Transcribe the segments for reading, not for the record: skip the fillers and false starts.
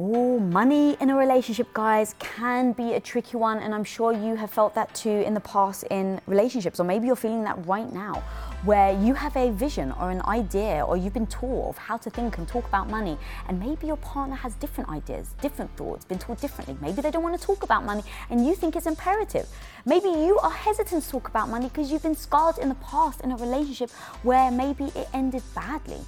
Ooh, money in a relationship, guys, can be a tricky one, and I'm sure you have felt that too in the past in relationships, or maybe you're feeling that right now, where you have a vision or an idea, or you've been taught of how to think and talk about money, and maybe your partner has different ideas, different thoughts, been taught differently. Maybe they don't want to talk about money, and you think it's imperative. Maybe you are hesitant to talk about money because you've been scarred in the past in a relationship where maybe it ended badly.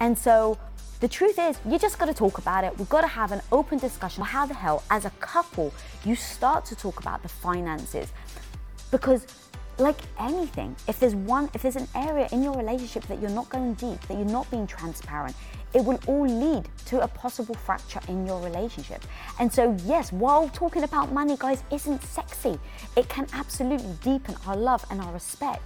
And so, the truth is, you just gotta talk about it. We've gotta have an open discussion. How the hell, as a couple, you start to talk about the finances? Because like anything, if there's an area in your relationship that you're not going deep, that you're not being transparent, it will all lead to a possible fracture in your relationship. And so yes, while talking about money, guys, isn't sexy, it can absolutely deepen our love and our respect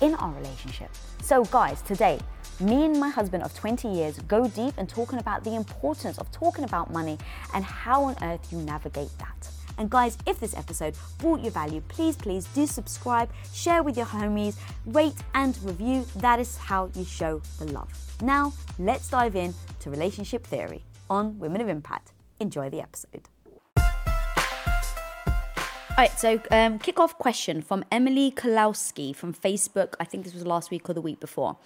in our relationship. So guys, today, me and my husband of 20 years go deep in talking about the importance of talking about money and how on earth you navigate that. And guys, if this episode brought you value, please do subscribe, share with your homies, rate and review. That is how you show the love. Now, let's dive in to relationship theory on Women of Impact. Enjoy the episode. All right, so kick-off question from Emily Kalowski from Facebook. I think this was last week or the week before.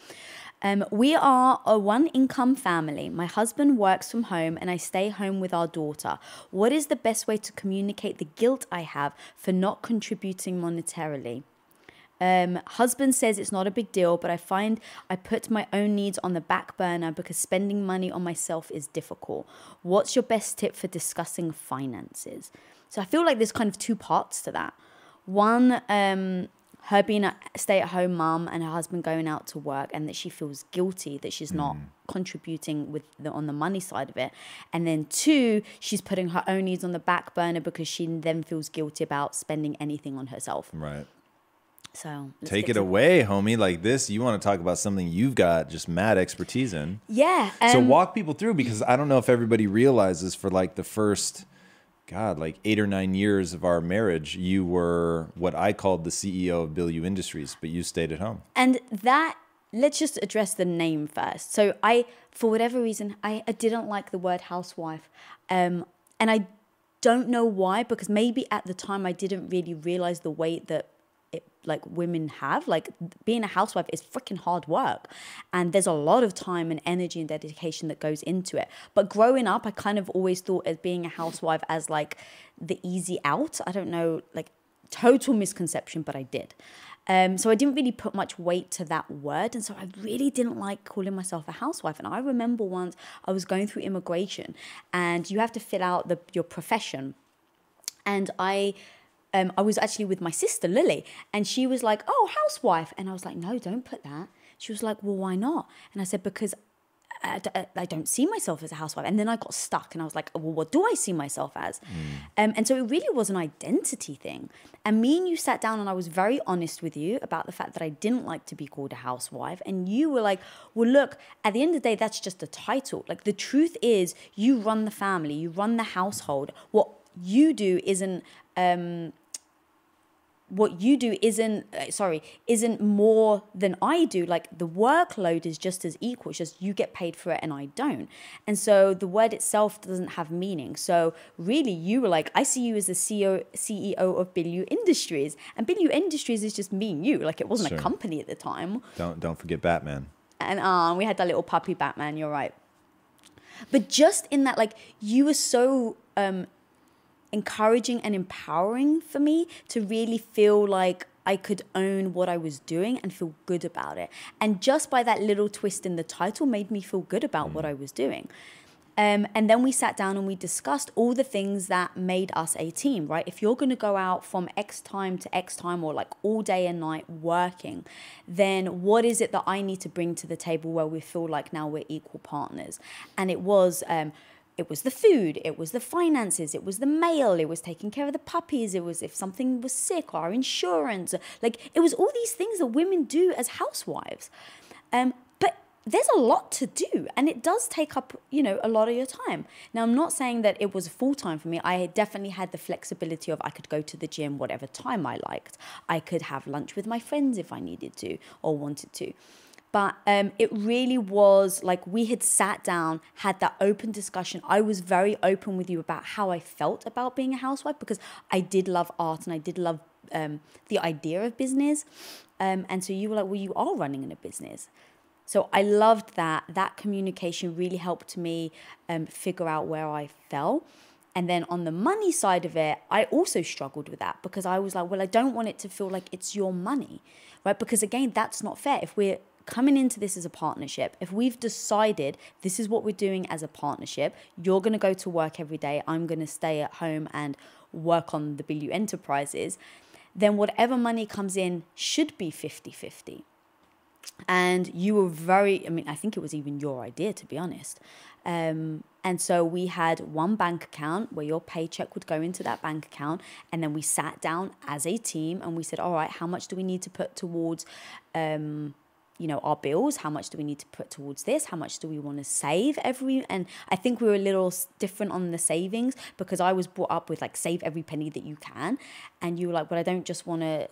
We are a one-income family. My husband works from home and I stay home with our daughter. What is the best way to communicate the guilt I have for not contributing monetarily? Husband says it's not a big deal, but I find I put my own needs on the back burner because spending money on myself is difficult. What's your best tip for discussing finances? So I feel like there's kind of two parts to that. One, her being a stay-at-home mum and her husband going out to work, and that she feels guilty that she's not contributing on the money side of it. And then two, she's putting her own needs on the back burner because she then feels guilty about spending anything on herself. Right. So take it away, homie. Like this, you want to talk about something you've got just mad expertise in. Yeah. So walk people through, because I don't know if everybody realizes for like the first... God, like 8 or 9 years of our marriage, you were what I called the CEO of Bilyeu Industries, but you stayed at home. And that, let's just address the name first. So I, for whatever reason, I didn't like the word housewife. And I don't know why, because maybe at the time I didn't really realize the weight that like women have. Like being a housewife is freaking hard work, and there's a lot of time and energy and dedication that goes into it. But growing up, I kind of always thought of being a housewife as like the easy out. I don't know, like total misconception, but I did. So I didn't really put much weight to that word. And so I really didn't like calling myself a housewife. And I remember once I was going through immigration and you have to fill out your profession. And I was actually with my sister, Lily, and she was like, oh, housewife. And I was like, no, don't put that. She was like, well, why not? And I said, because I don't see myself as a housewife. And then I got stuck and I was like, well, what do I see myself as? And so it really was an identity thing. And me and you sat down and I was very honest with you about the fact that I didn't like to be called a housewife. And you were like, well, look, at the end of the day, that's just a title. Like the truth is you run the family, you run the household. What you do isn't more than I do. Like the workload is just as equal. It's just you get paid for it and I don't. And so the word itself doesn't have meaning. So really you were like, I see you as the CEO of Bilyeu Industries. And Bilyeu Industries is just me and you. Like it wasn't a company at the time. Don't forget Batman. And we had that little puppy Batman, you're right. But just in that, like you were so... encouraging and empowering for me to really feel like I could own what I was doing and feel good about it. And just by that little twist in the title made me feel good about what I was doing. And then we sat down and we discussed all the things that made us a team, right? If you're going to go out from X time to X time or like all day and night working, then what is it that I need to bring to the table where we feel like now we're equal partners? And it was It was the food, it was the finances, it was the mail, it was taking care of the puppies, it was if something was sick, our insurance. Like, it was all these things that women do as housewives. But there's a lot to do, and it does take up, you know, a lot of your time. Now, I'm not saying that it was full time for me. I definitely had the flexibility of I could go to the gym whatever time I liked. I could have lunch with my friends if I needed to or wanted to. But it really was like we had sat down, had that open discussion. I was very open with you about how I felt about being a housewife because I did love art and I did love the idea of business. And so you were like, well, you are running in a business. So I loved that. That communication really helped me figure out where I fell. And then on the money side of it, I also struggled with that because I was like, well, I don't want it to feel like it's your money, right? Because again, that's not fair. If we're coming into this as a partnership, if we've decided this is what we're doing as a partnership, you're going to go to work every day, I'm going to stay at home and work on the Bilyeu Enterprises, then whatever money comes in should be 50-50. And you were very, I mean, I think it was even your idea, to be honest. And so we had one bank account where your paycheck would go into that bank account. And then we sat down as a team and we said, all right, how much do we need to put towards you know, our bills, how much do we need to put towards this? How much do we want to save every, and I think we were a little different on the savings because I was brought up with like, save every penny that you can. And you were like, well, I don't just want to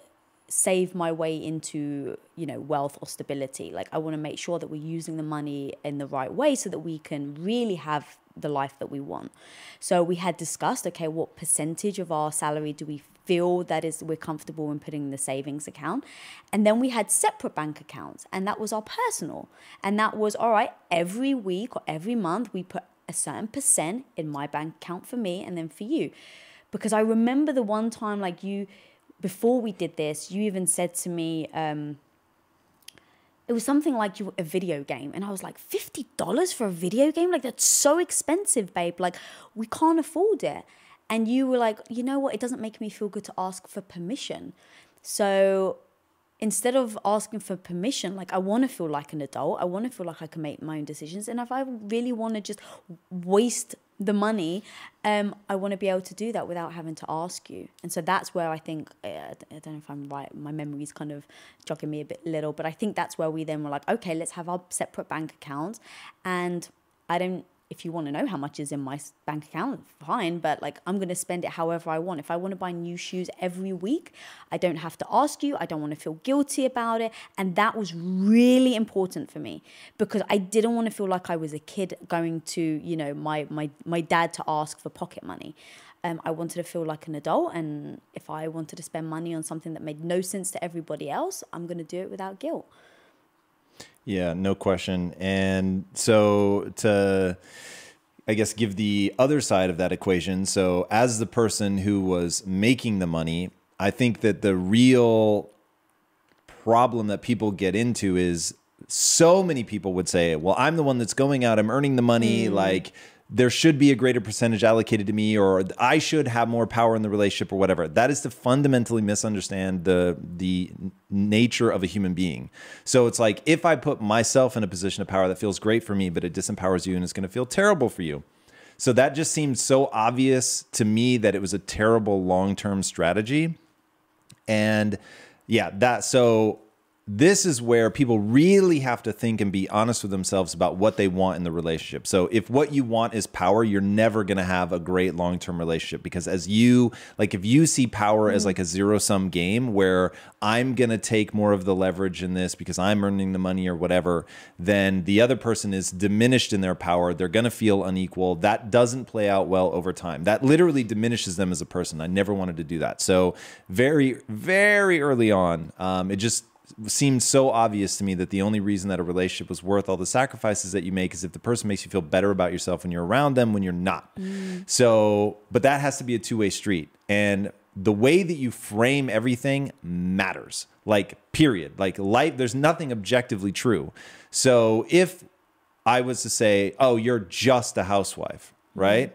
save my way into, you know, wealth or stability. Like I want to make sure that we're using the money in the right way so that we can really have the life that we want. So we had discussed, okay, what percentage of our salary do we feel that is we're comfortable in putting in the savings account? And then we had separate bank accounts, and that was our personal. And that was, all right, every week or every month we put a certain percent in my bank account for me and then for you. Because I remember the one time, like you, before we did this, you even said to me, it was something like a video game. And I was like, $50 for a video game? Like, that's so expensive, babe. Like, we can't afford it. And you were like, you know what? It doesn't make me feel good to ask for permission. So instead of asking for permission, like I want to feel like an adult. I want to feel like I can make my own decisions. And if I really want to just waste the money, I want to be able to do that without having to ask you. And so that's where I think, I don't know if I'm right, my memory's kind of jogging me a little, but I think that's where we then were like, okay, let's have our separate bank accounts. And I don't, if you want to know how much is in my bank account, fine, but like I'm going to spend it however I want. If I want to buy new shoes every week, I don't have to ask you. I don't want to feel guilty about it. And that was really important for me because I didn't want to feel like I was a kid going to, you know, my dad to ask for pocket money. I wanted to feel like an adult. And if I wanted to spend money on something that made no sense to everybody else, I'm going to do it without guilt. Yeah, no question. And so to, I guess, give the other side of that equation. So as the person who was making the money, I think that the real problem that people get into is so many people would say, well, I'm the one that's going out, I'm earning the money. Like there should be a greater percentage allocated to me, or I should have more power in the relationship or whatever. That is to fundamentally misunderstand the nature of a human being. So it's like, if I put myself in a position of power that feels great for me, but it disempowers you and it's going to feel terrible for you. So that just seemed so obvious to me that it was a terrible long-term strategy. And yeah, so this is where people really have to think and be honest with themselves about what they want in the relationship. So if what you want is power, you're never going to have a great long-term relationship, because as you, like if you see power as like a zero-sum game where I'm going to take more of the leverage in this because I'm earning the money or whatever, then the other person is diminished in their power. They're going to feel unequal. That doesn't play out well over time. That literally diminishes them as a person. I never wanted to do that. So very, very early on, it just seemed so obvious to me that the only reason that a relationship was worth all the sacrifices that you make is if the person makes you feel better about yourself when you're around them, when you're not. So, but that has to be a two-way street. And the way that you frame everything matters, like period, like life, there's nothing objectively true. So if I was to say, oh, you're just a housewife, right?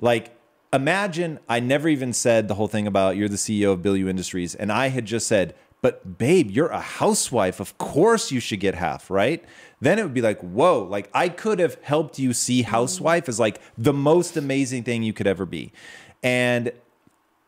Like, imagine I never even said the whole thing about you're the CEO of Bilyeu Industries. And I had just said, but babe, you're a housewife. Of course you should get half, right? Then it would be like, whoa, like I could have helped you see housewife as like the most amazing thing you could ever be. And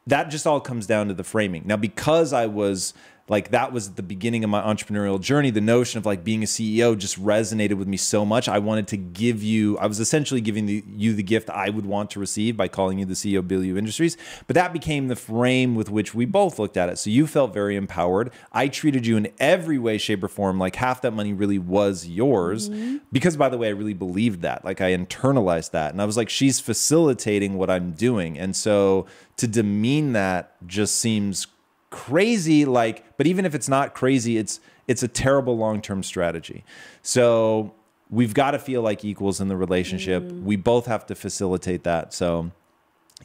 that just all comes down to the framing. Now, because I was like, that was the beginning of my entrepreneurial journey, the notion of like being a CEO just resonated with me so much. I wanted to give you, I was essentially giving you the gift I would want to receive by calling you the CEO of Bilyeu Industries. But that became the frame with which we both looked at it. So you felt very empowered. I treated you in every way, shape, or form, like half that money really was yours. Mm-hmm. Because by the way, I really believed that. Like I internalized that. And I was like, she's facilitating what I'm doing. And so to demean that just seems crazy, like, but even if it's not crazy, it's a terrible long-term strategy. So we've got to feel like equals in the relationship. Mm. We both have to facilitate that. So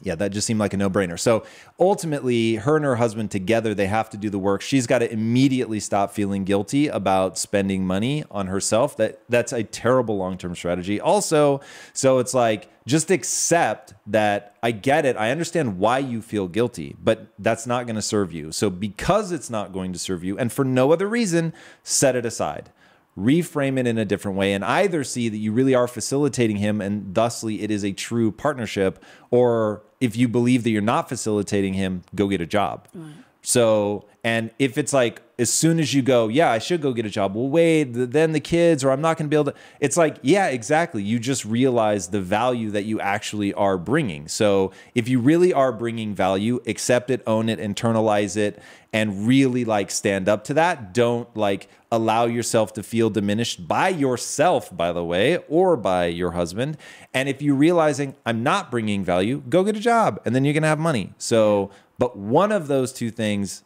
yeah, that just seemed like a no-brainer. So ultimately, her and her husband together, they have to do the work. She's got to immediately stop feeling guilty about spending money on herself. That's a terrible long-term strategy. Also, so it's like, just accept that I get it. I understand why you feel guilty, but that's not going to serve you. So because it's not going to serve you, and for no other reason, set it aside. Reframe it in a different way and either see that you really are facilitating him and thusly it is a true partnership, or if you believe that you're not facilitating him, go get a job. Right. So, and if it's like, as soon as you go, yeah, I should go get a job. Well, wait, then the kids, or I'm not going to be able to. It's like, yeah, exactly. You just realize the value that you actually are bringing. So if you really are bringing value, accept it, own it, internalize it, and really like stand up to that. Don't like allow yourself to feel diminished by yourself, by the way, or by your husband. And if you're realizing I'm not bringing value, go get a job and then you're going to have money. So, but one of those two things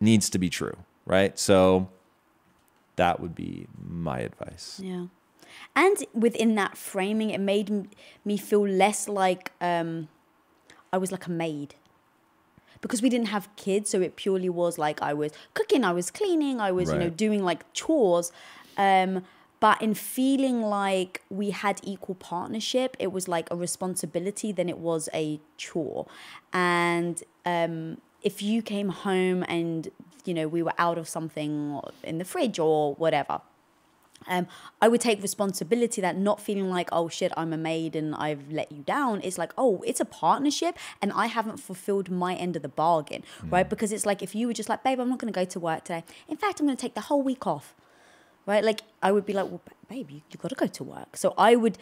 needs to be true, right? So that would be my advice. Yeah. And within that framing, it made me feel less like I was like a maid. Because we didn't have kids, so it purely was like I was cooking, I was cleaning, I was, right, you know, doing like chores. But in feeling like we had equal partnership, it was like a responsibility than it was a chore. And if you came home and, you know, we were out of something in the fridge or whatever, I would take responsibility, that not feeling like, oh shit, I'm a maid and I've let you down. It's like, oh, it's a partnership and I haven't fulfilled my end of the bargain, right? Because it's like, if you were just like, babe, I'm not going to go to work today. In fact, I'm going to take the whole week off, right? Like I would be like, well, babe, you got to go to work. So I would,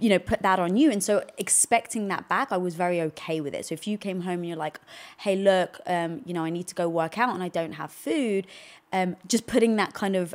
you know, put that on you. And so expecting that back, I was very okay with it. So if you came home and you're like, hey, look, you know, I need to go work out and I don't have food. Just putting that kind of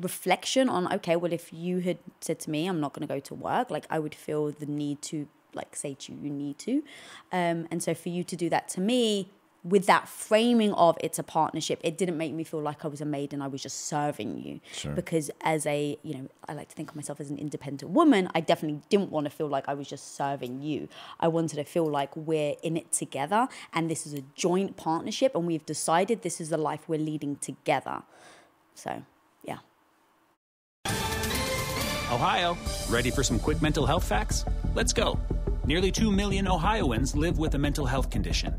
reflection on, okay, well, if you had said to me, I'm not going to go to work, like I would feel the need to like say to you, you need to. And so for you to do that to me with that framing of it's a partnership, it didn't make me feel like I was a maid and I was just serving you. Sure. Because as a, you know, I like to think of myself as an independent woman, I definitely didn't want to feel like I was just serving you. I wanted to feel like we're in it together and this is a joint partnership and we've decided this is the life we're leading together. So, yeah. Ohio, ready for some quick mental health facts? Let's go. Nearly 2 million Ohioans live with a mental health condition.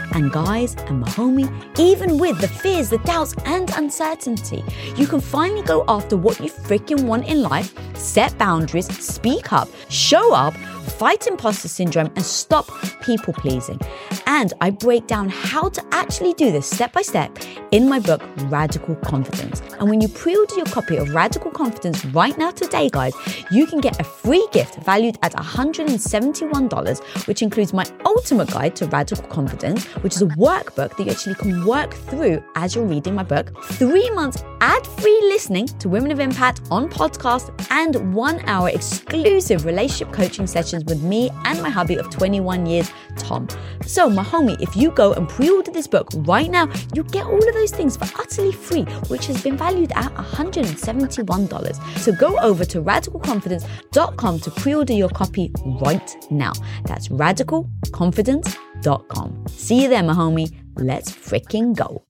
And guys, and my homie, even with the fears, the doubts, and uncertainty, you can finally go after what you freaking want in life, set boundaries, speak up, show up, fight imposter syndrome, and stop people pleasing. And I break down how to actually do this step by step in my book, Radical Confidence. And when you pre-order your copy of Radical Confidence right now today, guys, you can get a free gift valued at $171, which includes my ultimate guide to radical confidence, which is a workbook that you actually can work through as you're reading my book, 3 months ad-free listening to Women of Impact on podcast, and 1 hour exclusive relationship coaching sessions with me and my hubby of 21 years, Tom. So my homie, if you go and pre-order this book right now, you get all of those things for utterly free, which has been valued at $171. So go over to radicalconfidence.com to pre-order your copy right now. That's radicalconfidence.com. See you there, my homie. Let's freaking go.